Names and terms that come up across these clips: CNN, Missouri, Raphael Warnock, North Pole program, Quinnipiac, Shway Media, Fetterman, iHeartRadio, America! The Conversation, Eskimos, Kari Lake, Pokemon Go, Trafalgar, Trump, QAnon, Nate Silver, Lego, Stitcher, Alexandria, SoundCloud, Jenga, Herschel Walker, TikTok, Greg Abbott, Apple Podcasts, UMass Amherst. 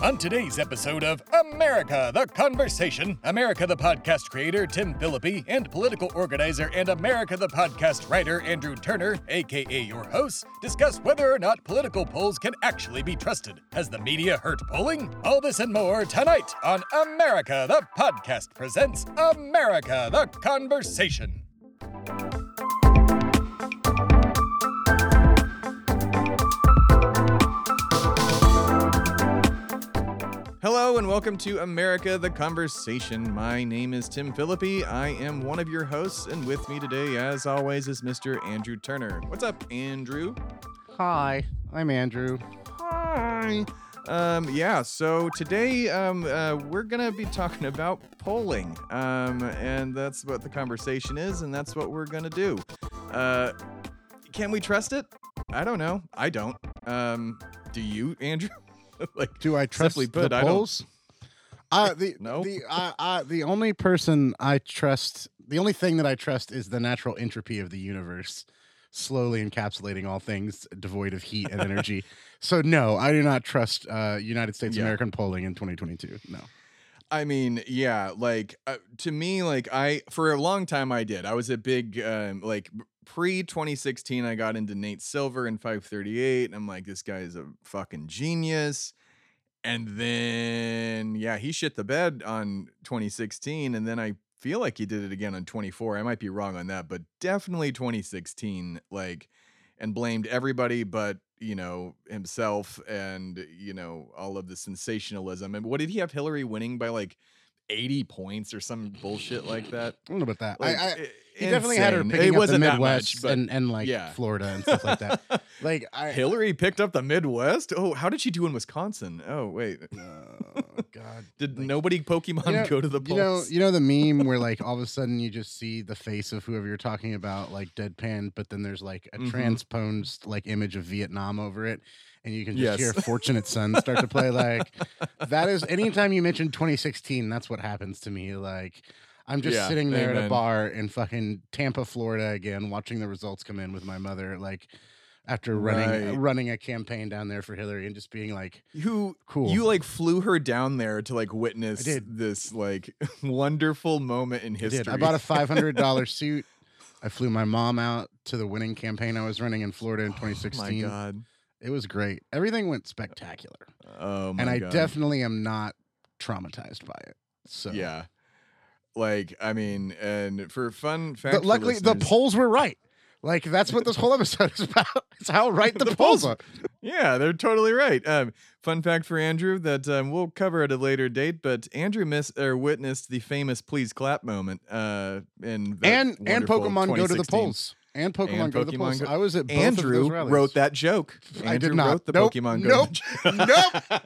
On today's episode of America, the Conversation, America the Podcast creator Tim Phillippe and political organizer and America the Podcast writer Andrew Turner, aka your hosts, discuss whether or not political polls can actually be trusted. Has the media hurt polling? All this and more tonight on America the Podcast presents America the Conversation. Hello and welcome to America the Conversation. My name is Tim Phillippe. I am one of your hosts, and with me today, as always, is Mr. Andrew Turner. What's up, Andrew? Hi, I'm Andrew. Hi. So today we're going to be talking about polling, and that's what the conversation is, and that's what we're going to do. Can we trust it? I don't know. I don't. Do you, Andrew? Like, do I trust the polls? No. The only person I trust, the only thing that I trust is the natural entropy of the universe, slowly encapsulating all things devoid of heat and energy. So no, I do not trust United States American polling in 2022. No. I mean, yeah, like to me, like for a long time I did. I was a big pre-2016, I got into Nate Silver and 538, and I'm like, this guy is a fucking genius. And then, he shit the bed on 2016, and then I feel like he did it again on 24. I might be wrong on that, but definitely 2016, and blamed everybody but, himself and, all of the sensationalism. And what did he have Hillary winning by, 80 points or some bullshit like that? I don't know about that. He definitely had her picking up the Midwest much, but, and Florida and stuff like that. Hillary picked up the Midwest? Oh, how did she do in Wisconsin? Oh, wait. Oh, God. Did nobody Pokemon go to the polls? You know the meme where, all of a sudden you just see the face of whoever you're talking about, deadpan, but then there's, a transposed, image of Vietnam over it, and you can just hear Fortunate Son start to play, that is, anytime you mention 2016, that's what happens to me, I'm just sitting there at a bar in fucking Tampa, Florida again, watching the results come in with my mother, after running a campaign down there for Hillary and just being cool. You flew her down there to witness this wonderful moment in history. I bought a $500 suit. I flew my mom out to the winning campaign I was running in Florida in 2016. Oh my God. It was great. Everything went spectacular. Oh my God. And I definitely am not traumatized by it. So yeah. And for fun fact, but luckily the polls were right. That's what this whole episode is about. It's how right the polls are. Yeah, they're totally right. Fun fact for Andrew that we'll cover at a later date. But Andrew witnessed the famous "please clap" moment. And Pokemon go to the polls. And Pokemon go to the polls. I was at both Andrew of those rallies. Wrote that joke. Andrew I did not. Wrote the nope. Pokemon nope. Go. Nope. Nope.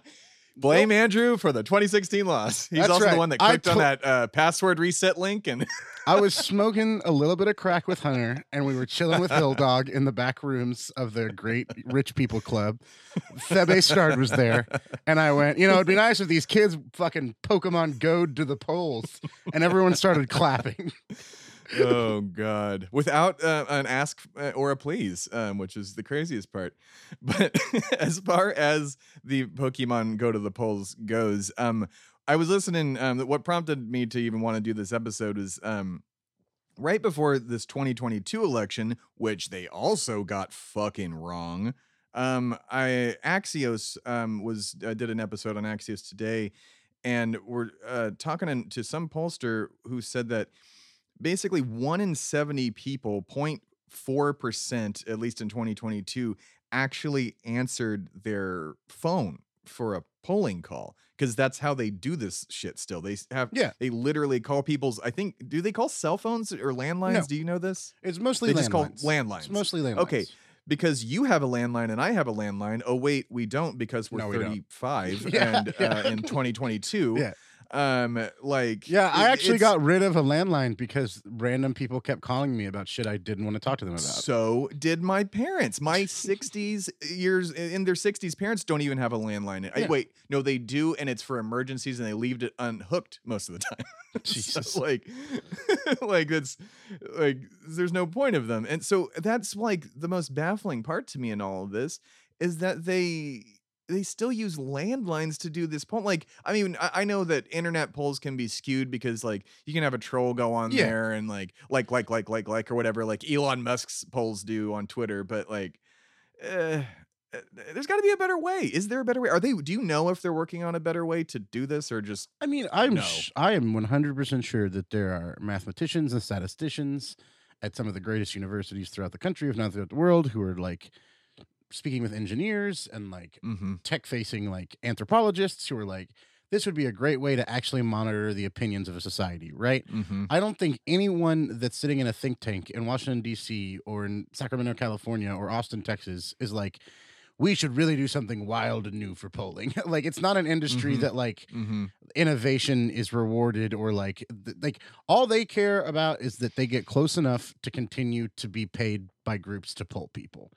Blame Andrew for the 2016 loss. He's also right. The one that clicked on that password reset link. And I was smoking a little bit of crack with Hunter, and we were chilling with Hill Dog in the back rooms of the Great Rich People Club. Thebe Stard was there, and I went, it'd be nice if these kids fucking Pokemon Go'd to the polls, and everyone started clapping. Oh, God. Without an ask or a please, which is the craziest part. But as far as the Pokemon Go to the polls goes, I was listening. What prompted me to even want to do this episode is right before this 2022 election, which they also got fucking wrong. Axios did an episode on Axios today, and we're talking to some pollster who said that basically 1 in 70 people, 0.4%, at least in 2022, actually answered their phone for a polling call, because that's how they do this shit still. They have they literally call people's, I think, do they call cell phones or landlines? No. Do you know this? It's mostly landlines. They just call landlines. It's mostly landlines. Okay. Because you have a landline and I have a landline. Oh, wait, we don't, because we're 35 in 2022. Yeah. I actually got rid of a landline because random people kept calling me about shit I didn't want to talk to them about. So did my parents. My 60s years in their 60s parents don't even have a landline. Yeah. No, they do, and it's for emergencies, and they leave it unhooked most of the time. Jesus. So, it's there's no point of them. And so that's the most baffling part to me in all of this is that they they still use landlines to do this poll. Like, I mean, I know that internet polls can be skewed because like you can have a troll go on there and like or whatever, like Elon Musk's polls do on Twitter. But like, there's got to be a better way. Is there a better way? Are they? Do you know if they're working on a better way to do this, or just? I mean, I am 100% sure that there are mathematicians and statisticians at some of the greatest universities throughout the country, if not throughout the world, who are like speaking with engineers and like tech-facing like anthropologists who are like, this would be a great way to actually monitor the opinions of a society, right? Mm-hmm. I don't think anyone that's sitting in a think tank in Washington, D.C. or in Sacramento, California or Austin, Texas is like, we should really do something wild and new for polling. Like, it's not an industry that like innovation is rewarded or like all they care about is that they get close enough to continue to be paid by groups to poll people.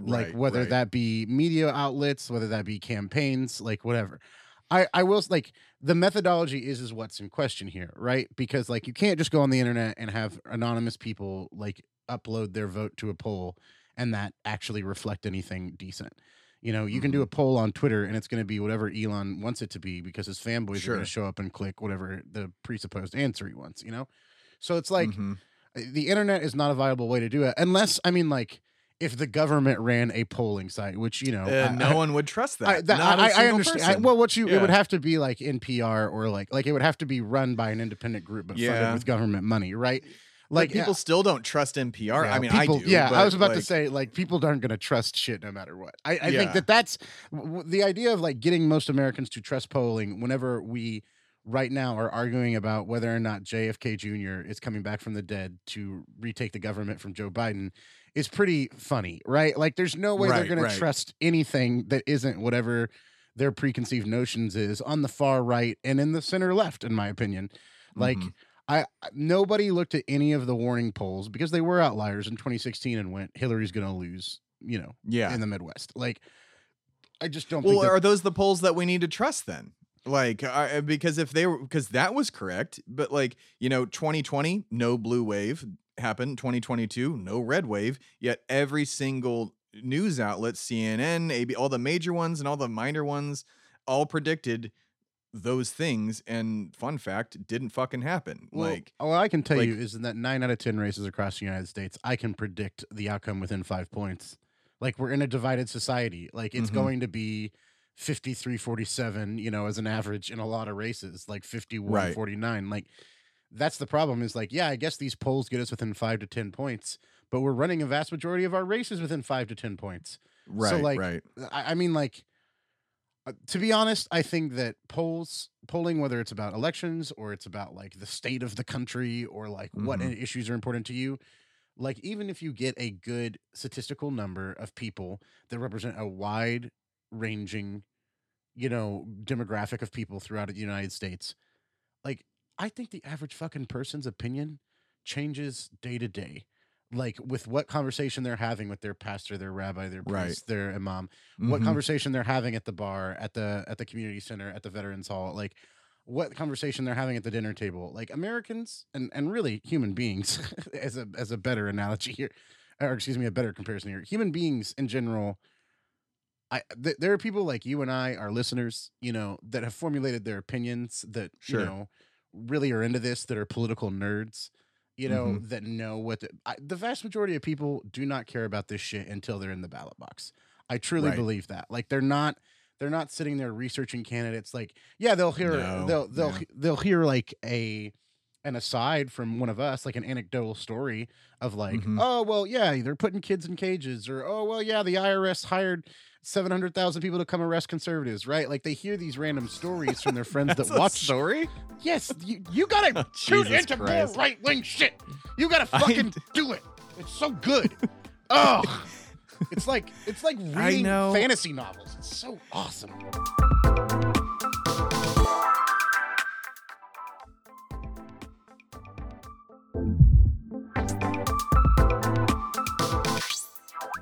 Like whether that be media outlets, whether that be campaigns, like whatever. I will like the methodology is what's in question here. Right. Because like, you can't just go on the internet and have anonymous people like upload their vote to a poll and that actually reflect anything decent. You know, you can do a poll on Twitter and it's going to be whatever Elon wants it to be because his fanboys are going to show up and click whatever the presupposed answer he wants, you know? So it's like the internet is not a viable way to do it unless, I mean, like, if the government ran a polling site, which, you know, no one would trust that. I understand. It would have to be like NPR or like it would have to be run by an independent group, but funded with government money. Right. Like people still don't trust NPR. No, I mean, people, I do. Yeah. But, I was about to say, like, people aren't going to trust shit no matter what. I think that's the idea of like getting most Americans to trust polling whenever we right now are arguing about whether or not JFK Jr. is coming back from the dead to retake the government from Joe Biden is pretty funny, right? Like there's no way they're going to trust anything that isn't whatever their preconceived notions is on the far right and in the center left, in my opinion. Like nobody looked at any of the warning polls because they were outliers in 2016 and went, Hillary's going to lose, you know, in the Midwest. Like, I just don't think are those the polls that we need to trust then? Like, because if they were, because that was correct, but like, you know, 2020, no blue wave happened, 2022, no red wave, yet every single news outlet, CNN, AB, all the major ones and all the minor ones, all predicted those things. And fun fact, didn't fucking happen. Well, like, all I can tell you is in that 9 out of 10 races across the United States, I can predict the outcome within 5 points. Like, we're in a divided society. Like, it's going to be 53-47, you know, as an average in a lot of races, like 51-49. Like, that's the problem is like, yeah, I guess these polls get us within 5 to 10 points, but we're running a vast majority of our races within 5 to 10 points. Right. So like, I mean, like, to be honest, I think that polling, whether it's about elections or it's about like the state of the country or like what issues are important to you, like, even if you get a good statistical number of people that represent a wide ranging, you know, demographic of people throughout the United States, like, I think the average fucking person's opinion changes day to day, like with what conversation they're having with their pastor, their rabbi, their priest, their imam, what conversation they're having at the bar, at the community center, at the Veterans Hall, like what conversation they're having at the dinner table. Like, Americans and really human beings as a better analogy here, or excuse me, a better comparison here, human beings in general. There are people like you and I, our listeners, you know, that have formulated their opinions that, you know, really are into this, that are political nerds, you know, that know what the vast majority of people do not care about this shit until they're in the ballot box. I truly believe that. Like, they're not sitting there researching candidates. Like, yeah, they'll hear like an aside from one of us, like an anecdotal story of like, oh, well, yeah, they're putting kids in cages, or, oh, well, yeah, the IRS hired 700,000 people to come arrest conservatives, right? Like, they hear these random stories from their friends that watch story. Yes, you gotta shoot into more right wing shit. You gotta fucking do it. It's so good. Oh, it's like reading fantasy novels. It's so awesome.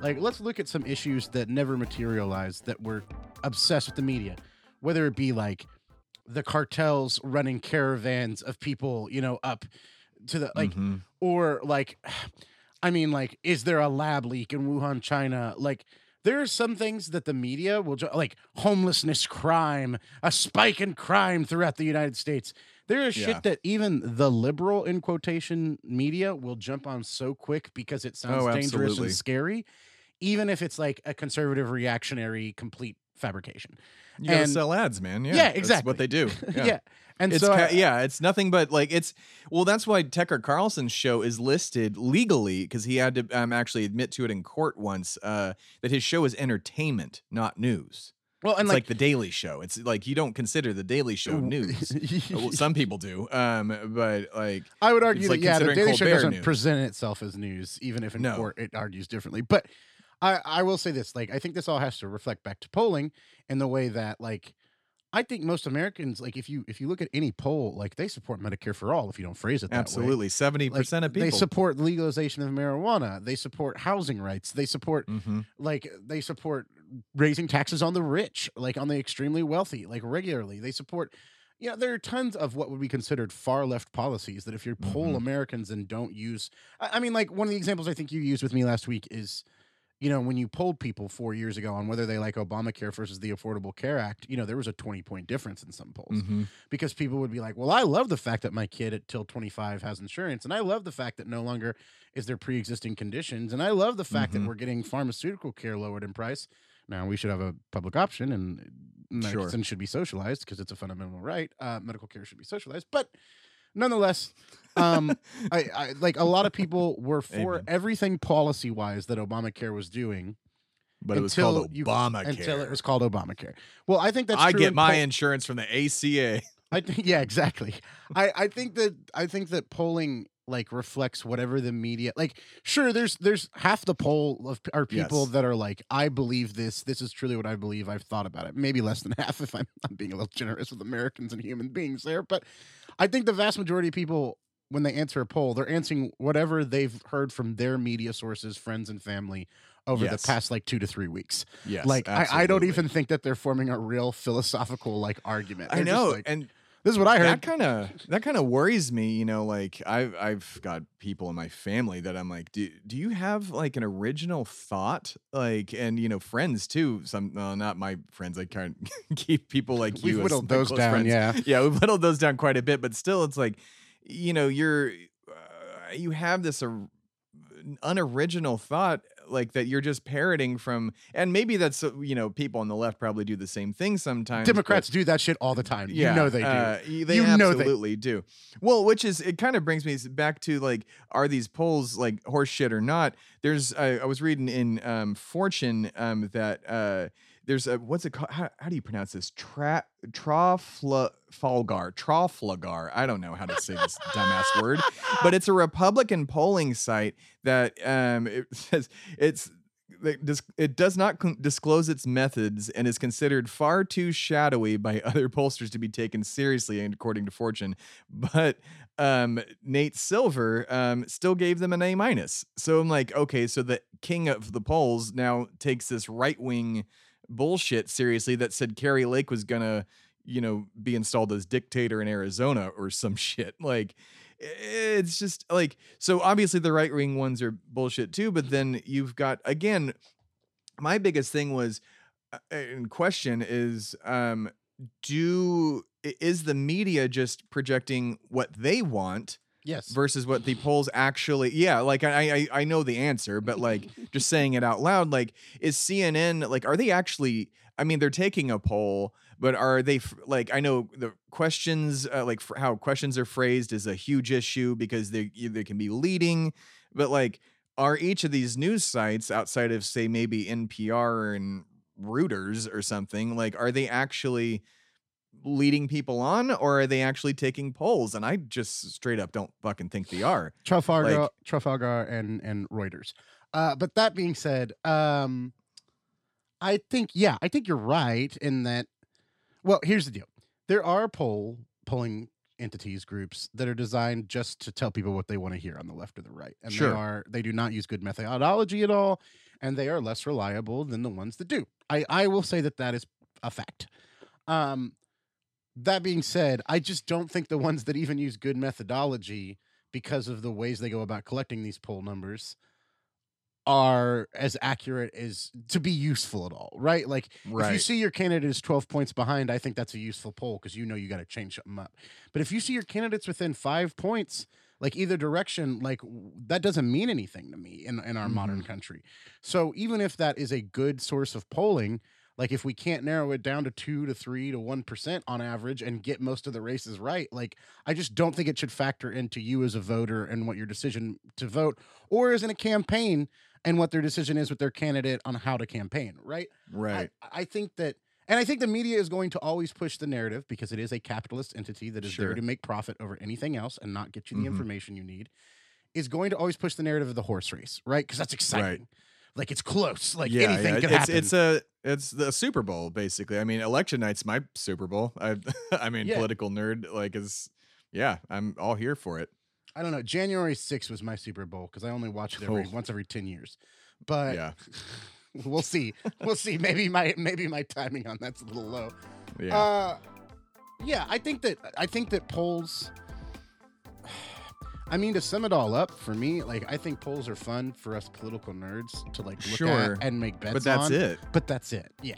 Like, let's look at some issues that never materialized that were obsessed with the media, whether it be like the cartels running caravans of people, you know, up to the like, or like, I mean, like, is there a lab leak in Wuhan, China? Like, There are some things that the media will, like homelessness, crime, a spike in crime throughout the United States. There is shit that even the liberal, in quotation, media will jump on so quick because it sounds dangerous and scary, even if it's like a conservative, reactionary, complete fabrication. You gotta sell ads, man. Yeah, exactly. That's what they do. Yeah. And it's so it's nothing but like that's why Tucker Carlson's show is listed legally, because he had to actually admit to it in court once that his show is entertainment, not news. Well, and it's like the Daily Show. It's like you don't consider the Daily Show news. Well, some people do, but like I would argue that the Daily Show doesn't present itself as news, even if in court it argues differently. But I will say this: like I think this all has to reflect back to polling in the way that like I think most Americans, like if you look at any poll, like they support Medicare for all. If you don't phrase it that way, 70% of people, they support legalization of marijuana. They support housing rights. They support they support raising taxes on the rich, like on the extremely wealthy, like regularly. They support, you know, there are tons of what would be considered far left policies that if you poll Americans and don't use, I mean, like one of the examples I think you used with me last week is, you know, when you polled people 4 years ago on whether they like Obamacare versus the Affordable Care Act, you know, there was a 20-point difference in some polls because people would be like, well, I love the fact that my kid at till 25 has insurance. And I love the fact that no longer is there pre-existing conditions. And I love the fact that we're getting pharmaceutical care lowered in price. Now, we should have a public option and medicine should be socialized because it's a fundamental right. Medical care should be socialized. But nonetheless, I like a lot of people were for everything policy wise that Obamacare was doing, but until it was called Obamacare. Well, I think that's true. I get my insurance from the ACA. Yeah, exactly. I think that polling like reflects whatever the media, like, sure, there's half the poll are people that are like, I believe this is truly what I believe, I've thought about it. Maybe less than half if I'm being a little generous with Americans and human beings there, but I think the vast majority of people, when they answer a poll, they're answering whatever they've heard from their media sources, friends and family over the past like 2 to 3 weeks. Yes, like I don't even think that they're forming a real philosophical like argument. They're this is what I heard. That kind of worries me, you know, like I've got people in my family that I'm like, do you have like an original thought? Like, and you know, friends too. Some not my friends. I can't keep people like you. We've whittled those down. Friends. Yeah, we've whittled those down quite a bit, but still it's like, you know, you're you have this unoriginal thought like that you're just parroting from, and maybe that's, you know, people on the left probably do the same thing sometimes. Democrats do that shit all the time. Yeah, you know they do. They absolutely do. Well, which is, it kind of brings me back to like, are these polls like horse shit or not? There's, I was reading in Fortune that there's a, what's it called? How do you pronounce this? Trafalgar. I don't know how to say this dumbass word, but it's a Republican polling site that it says it does not disclose its methods and is considered far too shadowy by other pollsters to be taken seriously, according to Fortune. But Nate Silver still gave them an A-. So I'm like, okay, so the king of the polls now takes this right wing bullshit seriously that said Kari Lake was gonna, you know, be installed as dictator in Arizona or some shit. Like, it's just like, so obviously the right wing ones are bullshit too, but then you've got, again, my biggest thing was in question is, is the media just projecting what they want? Yes. Versus what the polls actually, like I know the answer, but like just saying it out loud, like is CNN, like, are they actually, I mean, they're taking a poll, but are they like, I know the questions, like how questions are phrased is a huge issue because they can be leading, but like, are each of these news sites outside of say maybe NPR and Reuters or something, like, are they actually leading people on, or are they actually taking polls? And I just straight up don't fucking think they are. Trafalgar and Reuters. But that being said, I think you're right in that. Well, here's the deal. There are polling entities, groups that are designed just to tell people what they want to hear on the left or the right. And they do not use good methodology at all. And they are less reliable than the ones that do. I will say that is a fact. That being said, I just don't think the ones that even use good methodology, because of the ways they go about collecting these poll numbers, are as accurate as to be useful at all, right? Like, if you see your candidate is 12 points behind, I think that's a useful poll because you know you got to change something up. But if you see your candidates within 5 points, like either direction, like that doesn't mean anything to me in our modern country. So even if that is a good source of polling, like if we can't narrow it down to 2 to 3 to 1% on average and get most of the races right, like I just don't think it should factor into you as a voter and what your decision to vote or as in a campaign and what their decision is with their candidate on how to campaign, right? Right. I think that, and I think the media is going to always push the narrative because it is a capitalist entity that is there to make profit over anything else and not get you the information you need, is going to always push the narrative of the horse race, right? Because that's exciting. Right. Like it's close. Like anything could happen. It's the Super Bowl basically. I mean, election night's my Super Bowl. I mean, political nerd like is I'm all here for it. I don't know. January 6th was my Super Bowl because I only watch it once every 10 years. But we'll see. We'll see. Maybe my timing on that's a little low. Yeah. I think that polls. I mean, to sum it all up, for me, like I think polls are fun for us political nerds to like look at and make bets on. But that's it. Yeah.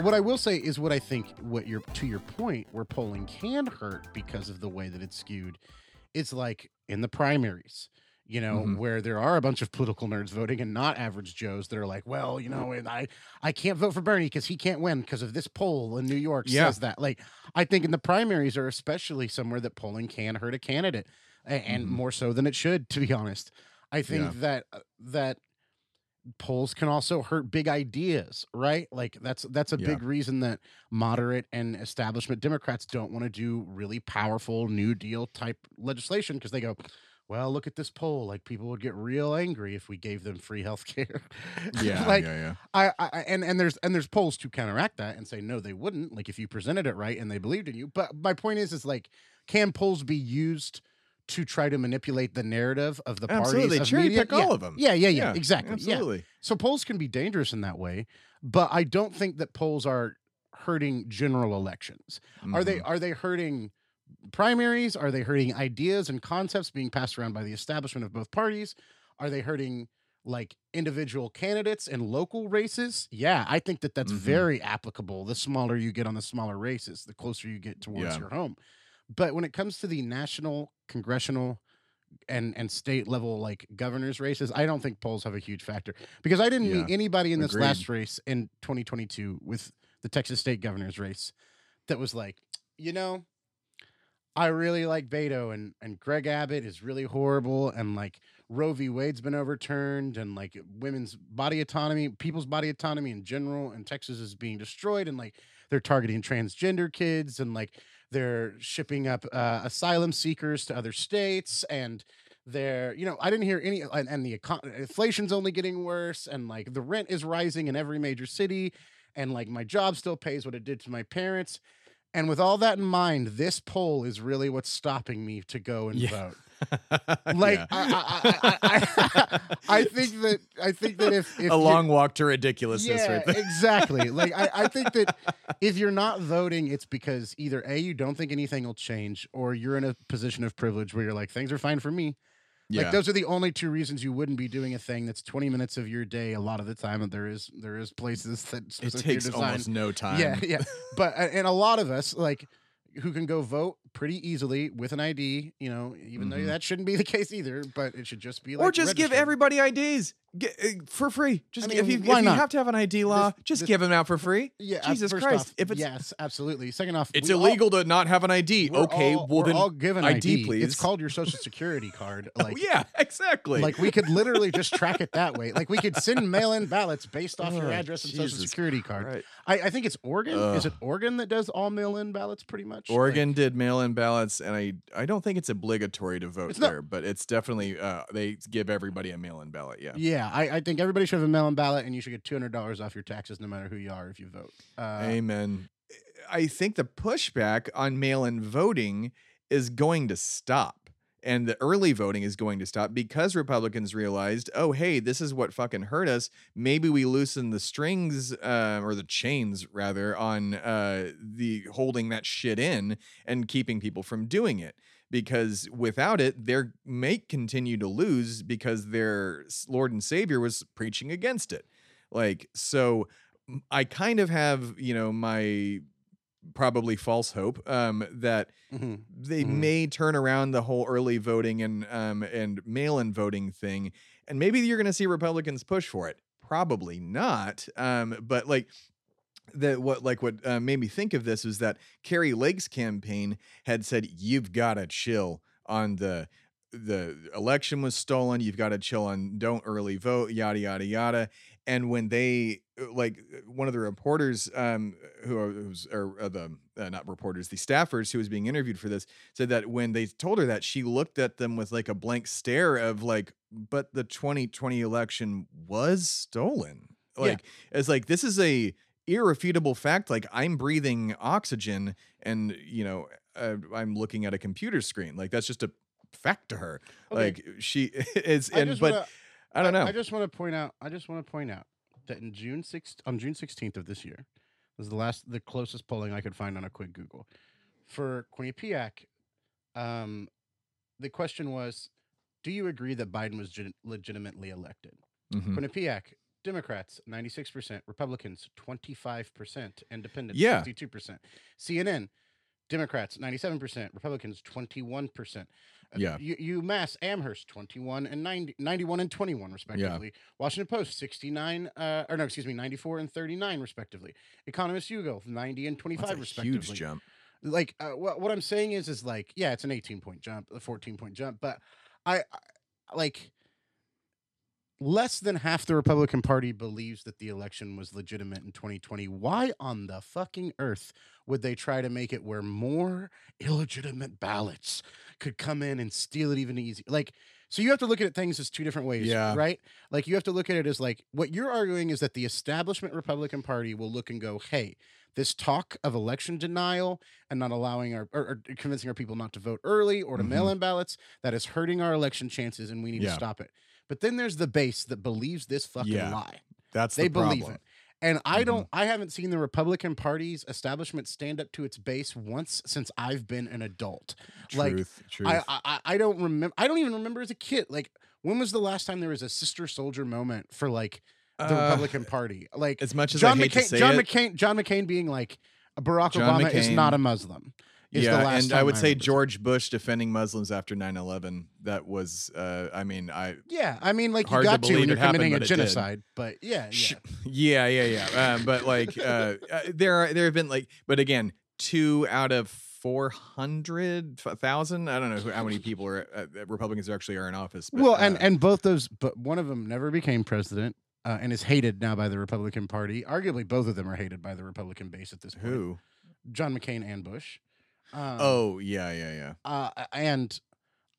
What I will say is to your point, where polling can hurt because of the way that it's skewed, it's like in the primaries. You know, where there are a bunch of political nerds voting and not average Joes that are like, well, you know, and I can't vote for Bernie because he can't win because of this poll in New York says that. Like, I think in the primaries are especially somewhere that polling can hurt a candidate and more so than it should, to be honest. I think that polls can also hurt big ideas, right? Like that's a big reason that moderate and establishment Democrats don't want to do really powerful New Deal type legislation because they go, well, look at this poll. Like, people would get real angry if we gave them free health care. There's polls to counteract that and say, no, they wouldn't. Like, if you presented it right and they believed in you. But my point is like, can polls be used to try to manipulate the narrative of the parties? Absolutely. They cherry pick all of them. Yeah, exactly. Absolutely. Yeah. So polls can be dangerous in that way. But I don't think that polls are hurting general elections. Mm-hmm. Are they hurting primaries? Are they hurting ideas and concepts being passed around by the establishment of both parties? Are they hurting like individual candidates and local races? Yeah, I think that's very applicable. The smaller you get on the smaller races, the closer you get towards your home. But when it comes to the national, congressional, and state level like governors races, I don't think polls have a huge factor because I didn't meet anybody in this last race in 2022 with the Texas state governor's race that was like, you know, I really like Beto and Greg Abbott is really horrible. And like Roe v. Wade's been overturned and like women's body autonomy, people's body autonomy in general. And Texas is being destroyed and like they're targeting transgender kids and like they're shipping up asylum seekers to other states. And they're, you know, I didn't hear any and the inflation's only getting worse. And like the rent is rising in every major city. And like my job still pays what it did to my parents. And with all that in mind, this poll is really what's stopping me to go and vote. Like, I think that if a long walk to ridiculousness, right there. Exactly. Like, I think that if you're not voting, it's because either A, you don't think anything will change, or you're in a position of privilege where you're like, things are fine for me. Like, those are the only two reasons you wouldn't be doing a thing that's 20 minutes of your day. A lot of the time, and there is places that it takes almost no time. Yeah. But and a lot of us like who can go vote pretty easily with an ID. You know, even though that shouldn't be the case either. But it should just be like, or just give everybody IDs for free. Just if you have to have an ID law, just give them out for free. Yeah, Jesus Christ! Off, yes, absolutely. Second off, it's illegal to not have an ID. Okay, then ID, please. It's called your social security card. Like, exactly. Like we could literally just track it that way. Like we could send mail-in ballots based off your address and social security card. Right. I think it's Oregon. Is it Oregon that does all mail-in ballots pretty much? Oregon did mail-in ballots, and I don't think it's obligatory to vote there, but it's definitely they give everybody a mail-in ballot. Yeah. I think everybody should have a mail-in ballot, and you should get $200 off your taxes no matter who you are if you vote. Amen. I think the pushback on mail-in voting is going to stop. And the early voting is going to stop because Republicans realized, oh, hey, this is what fucking hurt us. Maybe we loosen the strings or the chains, rather, on the holding that shit in and keeping people from doing it. Because without it, they may continue to lose because their Lord and Savior was preaching against it. Like, so I kind of have, you know, my probably false hope that they may turn around the whole early voting and mail-in voting thing, and maybe you're going to see Republicans push for it. Probably not. But like that, what made me think of this is that Kari Lake's campaign had said, "You've got to chill on the election was stolen. You've got to chill on don't early vote. Yada yada yada." And when they, like, one of the reporters the staffers who was being interviewed for this said that when they told her that, she looked at them with like a blank stare of like, but the 2020 election was stolen. Like, yeah. It's like, this is a irrefutable fact. Like, I'm breathing oxygen and, you know, I'm looking at a computer screen. Like, that's just a fact to her. Okay. Like, she is. I don't know. I just want to point out that in June 16th of this year, was the closest polling I could find on a quick Google for Quinnipiac. The question was, do you agree that Biden was legitimately elected? Mm-hmm. Quinnipiac, Democrats 96%, Republicans 25%, Independents 62%. CNN, Democrats 97%, Republicans 21%. Yeah. UMass Amherst 21 and 91 and 21 respectively. Yeah. Washington Post 94 and 39 respectively. Economist YouGov 90 and 25 respectively. Huge jump. Like what I'm saying is like, yeah, it's an 18-point jump, a 14-point jump, but I like less than half the Republican Party believes that the election was legitimate in 2020. Why on the fucking earth would they try to make it where more illegitimate ballots could come in and steal it even easier? Like, so you have to look at things as two different ways, yeah, right? Like, you have to look at it as like, what you're arguing is that the establishment Republican Party will look and go, hey, this talk of election denial and not allowing our or convincing our people not to vote early or to mail in ballots, that is hurting our election chances and we need to stop it. But then there's the base that believes this fucking lie. That's the problem. They believe it. And I haven't seen the Republican Party's establishment stand up to its base once since I've been an adult. Truth. I don't remember. I don't even remember as a kid. Like, when was the last time there was a sister soldier moment for like the Republican Party? Like, as much as John McCain, John McCain being like, Barack Obama is not a Muslim. I would say George Bush defending Muslims after 9/11. That was, you got to when you're committing a genocide, but yeah. But like, there have been like, but again, 2 out of 400,000. I don't know how many people are Republicans actually are in office. But, well, and both those, but one of them never became president. And is hated now by the Republican Party. Arguably, both of them are hated by the Republican base at this point. Who? John McCain and Bush. And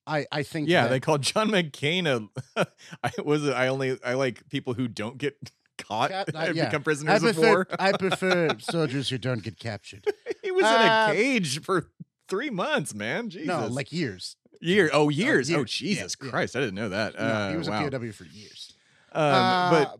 I think they called John McCain a. I like people who don't get caught and become prisoners of war. I prefer soldiers who don't get captured. He was in a cage for 3 months, man. Jesus, no, like years. Years. Oh, Jesus Christ! I didn't know that. No, he was a POW for years. But.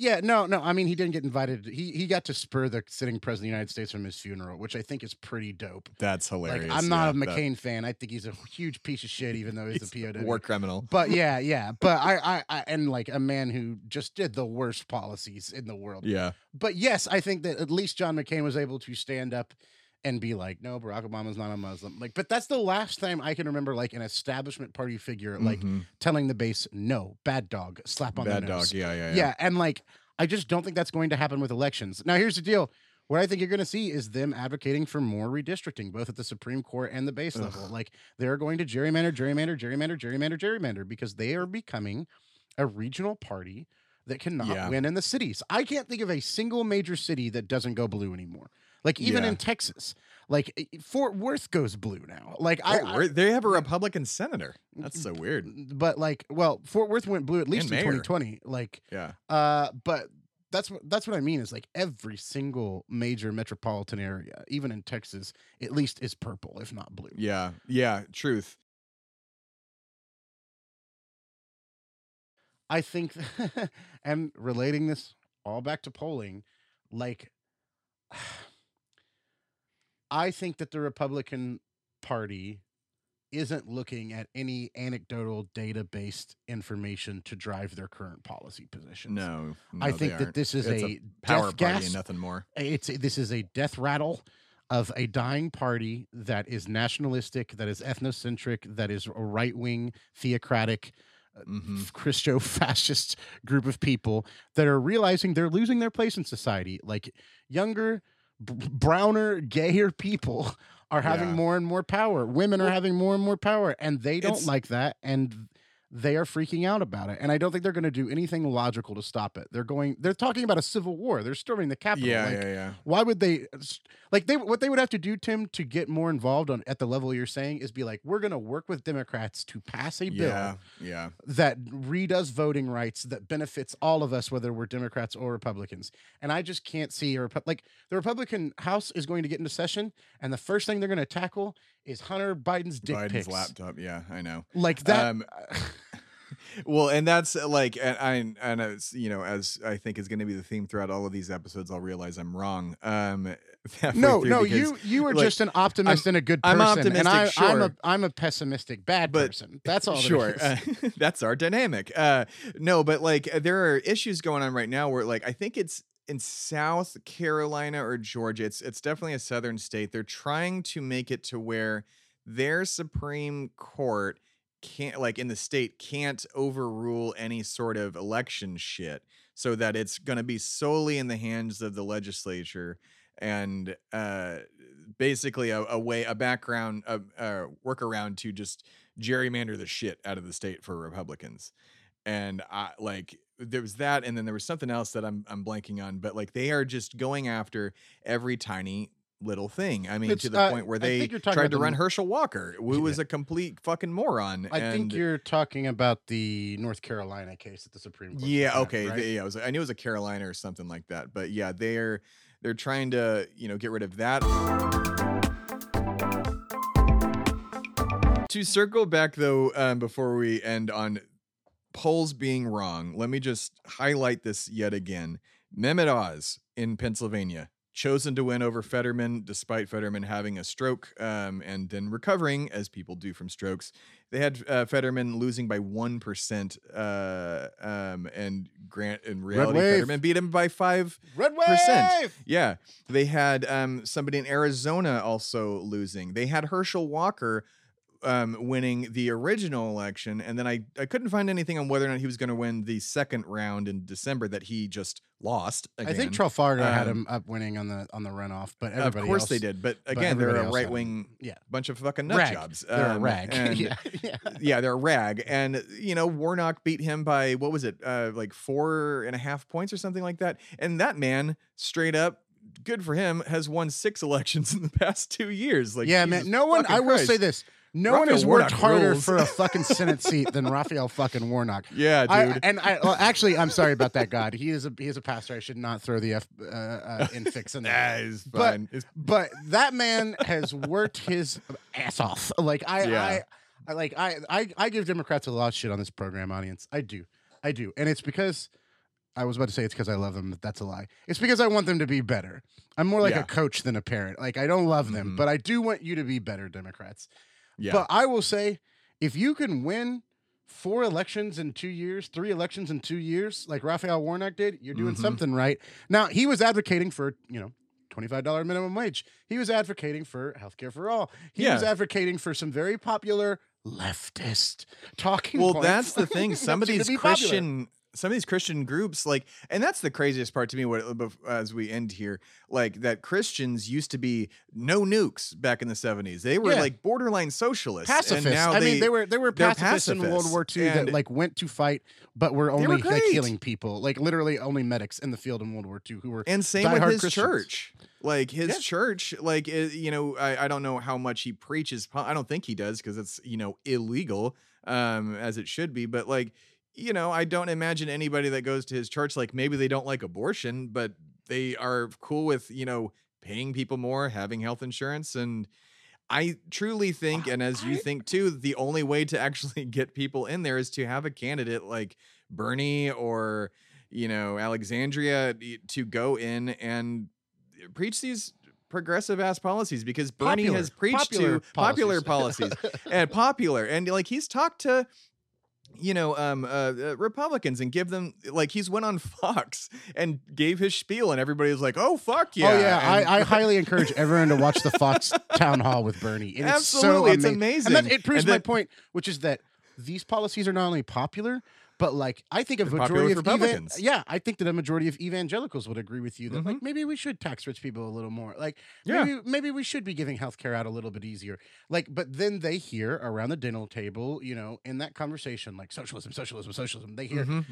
Yeah, no. I mean, he didn't get invited. He got to spur the sitting president of the United States from his funeral, which I think is pretty dope. That's hilarious. Like, I'm not a McCain fan. I think he's a huge piece of shit, even though he's a POW. War criminal. But yeah. But I and like a man who just did the worst policies in the world. Yeah. But yes, I think that at least John McCain was able to stand up and be like, no, Barack Obama's not a Muslim. Like, but that's the last time I can remember like an establishment party figure like telling the base, no, bad dog, slap on the nose. Bad dog, yeah. And like, I just don't think that's going to happen with elections. Now, here's the deal. What I think you're going to see is them advocating for more redistricting, both at the Supreme Court and the base level. Like, they're going to gerrymander because they are becoming a regional party that cannot win in the cities. I can't think of a single major city that doesn't go blue anymore. Like, even in Texas, like Fort Worth goes blue now. Like, they have a Republican senator. That's so weird. But like, well, Fort Worth went blue at least in 2020. Like, but that's what I mean is like every single major metropolitan area, even in Texas, at least is purple, if not blue. Yeah. Truth. I think, and relating this all back to polling, like, I think that the Republican Party isn't looking at any anecdotal data-based information to drive their current policy positions. No, I think that this is a power party and nothing more. This is a death rattle of a dying party that is nationalistic, that is ethnocentric, that is a right-wing, theocratic, Christo-fascist group of people that are realizing they're losing their place in society. Like younger, browner, gayer people are having more and more power. Women are having more and more power, and they don't like that, and they are freaking out about it. And I don't think they're going to do anything logical to stop it. They're talking about a civil war. They're storming the Capitol. Yeah. Why would they? Like what they would have to do, Tim, to get more involved at the level you're saying is be like, we're going to work with Democrats to pass a bill that redoes voting rights that benefits all of us, whether we're Democrats or Republicans. And I just can't see the Republican House is going to get into session, and the first thing they're going to tackle is Hunter Biden's dick pics. Laptop. Yeah, I know. Like that. Well, and that's like, and it's, you know, as I think is going to be the theme throughout all of these episodes, I'll realize I'm wrong. You are like, just an optimist and a good person. I'm optimistic, and I'm a pessimistic bad person. That's all. Sure, that's our dynamic. No, but like there are issues going on right now where like I think it's in South Carolina or Georgia. It's definitely a southern state. They're trying to make it to where their Supreme Court can't overrule any sort of election shit, so that it's going to be solely in the hands of the legislature, and basically a workaround to just gerrymander the shit out of the state for Republicans. And I like there was that, and then there was something else that I'm blanking on, but like they are just going after every tiny little thing. I mean, to the point where they tried to run Herschel Walker, who was a complete fucking moron. I think you're talking about the North Carolina case at the Supreme Court. Yeah, okay. Right? Yeah, I knew it was a Carolina or something like that. But yeah, they're trying to, you know, get rid of that. To circle back though, before we end on polls being wrong, let me just highlight this yet again. Mehmet Oz in Pennsylvania, chosen to win over Fetterman, despite Fetterman having a stroke and then recovering, as people do from strokes. They had Fetterman losing by 1%, and Grant in reality Fetterman beat him by 5%. Yeah, they had somebody in Arizona also losing. They had Herschel Walker winning the original election, and then I couldn't find anything on whether or not he was going to win the second round in December that he just lost again. I think Trafalgar had him up winning on the runoff, but everybody of course else, they did. But again, they're a right wing bunch of fucking nut jobs. They're a rag. Yeah, they're a rag. And you know, Warnock beat him by what was it, like 4.5 points or something like that. And that man, straight up, good for him, has won 6 elections in the past 2 years. Like, yeah, Jesus, man. No one. I will say this. No Raphael one has Warnock worked harder for a fucking Senate seat than Raphael fucking Warnock. Yeah, dude. Actually, I'm sorry about that. God, he is a pastor. I should not throw the infix in there. Nah, it's fine. But that man has worked his ass off. Like I give Democrats a lot of shit on this program, audience. I do, and it's because I was about to say it's because I love them, but that's a lie. It's because I want them to be better. I'm more like a coach than a parent. Like I don't love them, but I do want you to be better, Democrats. Yeah. But I will say, if you can win 3 elections in 2 years, like Raphael Warnock did, you're doing something right. Now, he was advocating for, you know, $25 minimum wage. He was advocating for healthcare for all. He was advocating for some very popular leftist talking points. Well, that's the thing. Some of these Christian groups, like, and that's the craziest part to me. As we end here, like that Christians used to be no nukes back in the 70s. They were like borderline socialists, pacifists. And now they were pacifists in World War II that like went to fight, but were only killing people. Like literally only medics in the field in World War II who were and same with his Christians. Church. Like his church, like you know, I don't know how much he preaches. I don't think he does because it's you know illegal, as it should be. But like. You know, I don't imagine anybody that goes to his church, like maybe they don't like abortion, but they are cool with, you know, paying people more, having health insurance. And I truly think, and as you think too, the only way to actually get people in there is to have a candidate like Bernie or, you know, Alexandria to go in and preach these progressive ass policies, because Bernie has preached popular policies and like he's talked to, you know, Republicans and give them, like, he's went on Fox and gave his spiel and everybody was like, oh, fuck yeah. Oh, yeah. And I highly encourage everyone to watch the Fox town hall with Bernie. It Absolutely. Is so amazing. And it proves my point, which is that these policies are not only popular, but, like, I think a majority of Republicans. I think that a majority of evangelicals would agree with you that, like, maybe we should tax rich people a little more. Like, maybe we should be giving healthcare out a little bit easier. Like, but then they hear around the dinner table, you know, in that conversation, like, socialism. They hear, the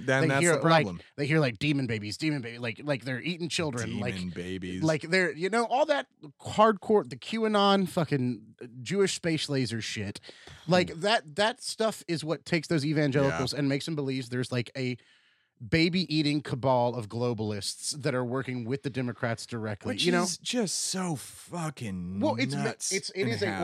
problem. Like, they hear, like, demon babies, like they're eating children, like they're, you know, all that hardcore, the QAnon fucking Jewish space laser shit, like that stuff is what takes those evangelicals and makes them believe. There's like a baby-eating cabal of globalists that are working with the Democrats directly. Which, you know, is just so fucking nuts. It is an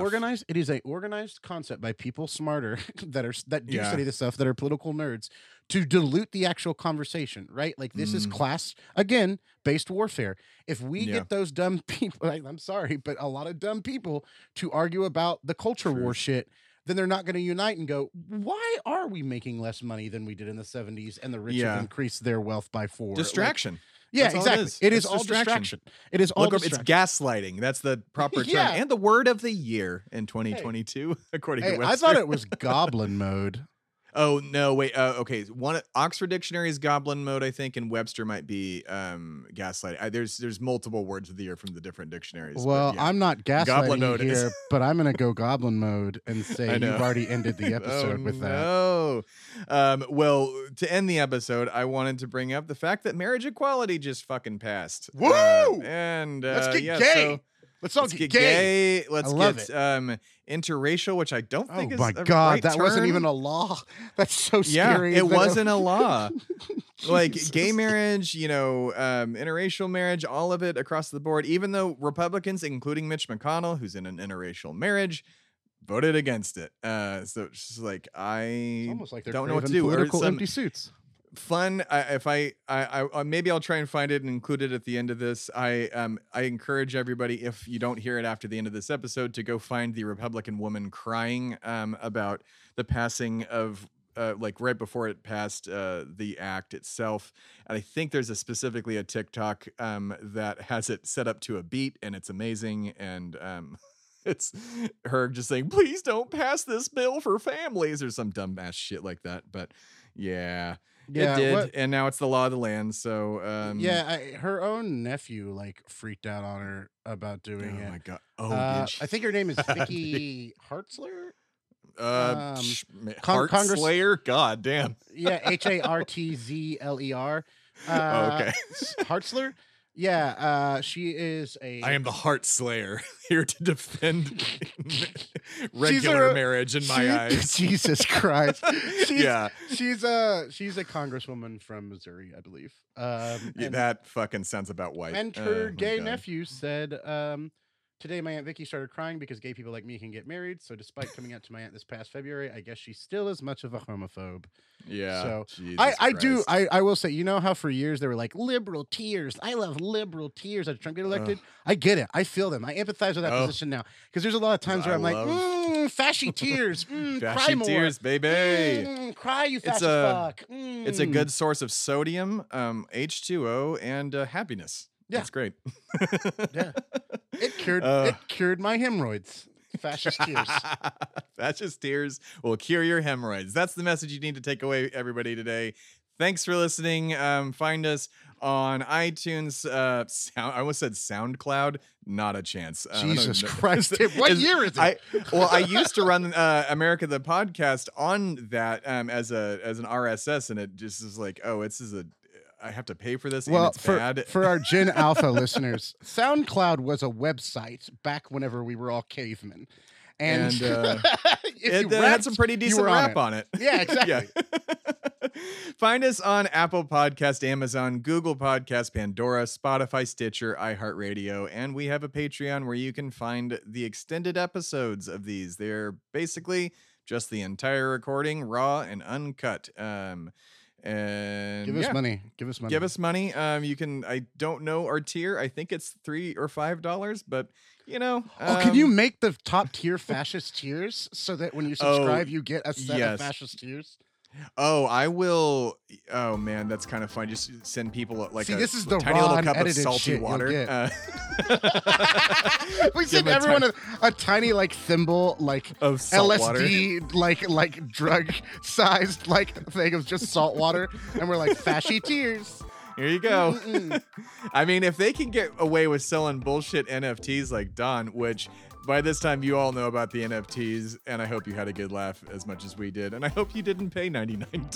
organized concept by people smarter that do study this stuff, that are political nerds, to dilute the actual conversation, right? Like, this is class, again, based warfare. If we get those dumb people, I'm sorry, but a lot of dumb people to argue about the culture war shit, then they're not going to unite and go, why are we making less money than we did in the 70s and the rich have increased their wealth by 4? Distraction. Like, exactly. It is all distraction. It is all distraction. It's gaslighting. That's the proper term. And the word of the year in 2022, according to Webster. I thought it was goblin mode. Oh, no, wait. Okay. One, Oxford Dictionary is goblin mode, I think, and Webster might be gaslight. There's multiple words of the year from the different dictionaries. Well, I'm not gaslighting here, but I'm going to go goblin mode and say you've already ended the episode with that. Oh, no. Well, to end the episode, I wanted to bring up the fact that marriage equality just fucking passed. Woo! Let's get gay! So, let's all get gay. Let's get interracial, which I don't think is a right term. Oh my God, that wasn't even a law. That's so scary. Yeah, it wasn't a law. Like gay marriage, you know, interracial marriage, all of it across the board, even though Republicans, including Mitch McConnell, who's in an interracial marriage, voted against it. So it's just like, don't know what to do. Political empty suits. Fun. Maybe I'll try and find it and include it at the end of this. I encourage everybody, if you don't hear it after the end of this episode, to go find the Republican woman crying about the passing of right before it passed the act itself. And I think there's specifically a TikTok that has it set up to a beat, and it's amazing. And it's her just saying, "Please don't pass this bill for families," or some dumbass shit like that. But yeah, it did, and now it's the law of the land. So her own nephew like freaked out on her about doing it. Oh my God! Oh, I think her name is Vicky Hartzler. Hartzler. God damn. Yeah, Hartzler. Okay, Hartzler. Yeah, she is a. I am the heart slayer here to defend regular marriage in my eyes. Jesus Christ! She's a congresswoman from Missouri, I believe. That fucking sounds about white. And her gay nephew said, "Today my Aunt Vicky started crying because gay people like me can get married. So despite coming out to my aunt this past February, I guess she still is much of a homophobe." Yeah. So I will say, you know how for years they were like liberal tears. I love liberal tears. Did Trump get elected? I get it. I feel them. I empathize with that position now, because there's a lot of times where I'm like, fashy tears, cry more. Fashy tears, baby. Cry, you fascist fuck. It's a good source of sodium, H2O, and happiness. Yeah, it's great. Yeah, it cured my hemorrhoids. Fascist tears. Fascist tears will cure your hemorrhoids. That's the message you need to take away, everybody, today. Thanks for listening. Find us on iTunes. I almost said SoundCloud. Not a chance. Jesus Christ. What year is it? I used to run America the Podcast on that as an RSS, and it just is like, I have to pay for this. Well, and it's bad. For our Gen Alpha listeners, SoundCloud was a website back whenever we were all cavemen, and it had some pretty decent rap on it. Yeah, exactly. Yeah. Find us on Apple Podcasts, Amazon, Google Podcasts, Pandora, Spotify, Stitcher, iHeartRadio, and we have a Patreon where you can find the extended episodes of these. They're basically just the entire recording, raw and uncut. And give us money. Give us money. Give us money. You can. I don't know our tier. I think it's $3 or $5, but you know. Can you make the top tier fascist tiers so that when you subscribe, you get a set of fascist tiers? Oh, I will. Oh man, that's kind of fun. Just send people like this is the tiny little cup of salty water. We send everyone a tiny like thimble like of LSD water. like drug sized like thing of just salt water, and we're like fashy tears. Here you go. I mean, if they can get away with selling bullshit NFTs like Don, which. By this time, you all know about the NFTs, and I hope you had a good laugh as much as we did. And I hope you didn't pay $99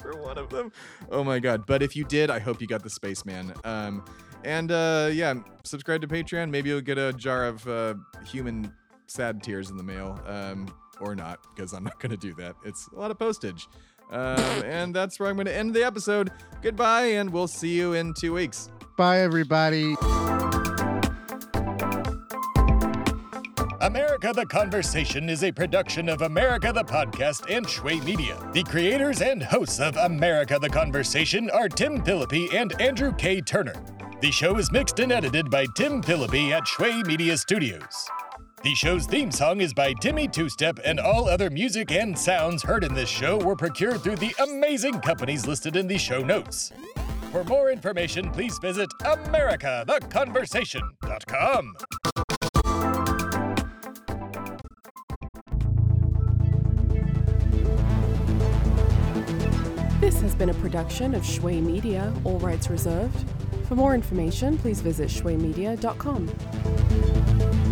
for one of them. Oh, my God. But if you did, I hope you got the Spaceman. Subscribe to Patreon. Maybe you'll get a jar of human sad tears in the mail or not, because I'm not going to do that. It's a lot of postage. And that's where I'm going to end the episode. Goodbye, and we'll see you in 2 weeks. Bye, everybody. America the Conversation is a production of America the Podcast and Shway Media. The creators and hosts of America the Conversation are Tim Phillippe and Andrew K. Turner. The show is mixed and edited by Tim Phillippe at Shway Media Studios. The show's theme song is by Timmy Two-Step, and all other music and sounds heard in this show were procured through the amazing companies listed in the show notes. For more information, please visit americatheconversation.com. This has been a production of Shway Media, all rights reserved. For more information, please visit shwaymedia.com.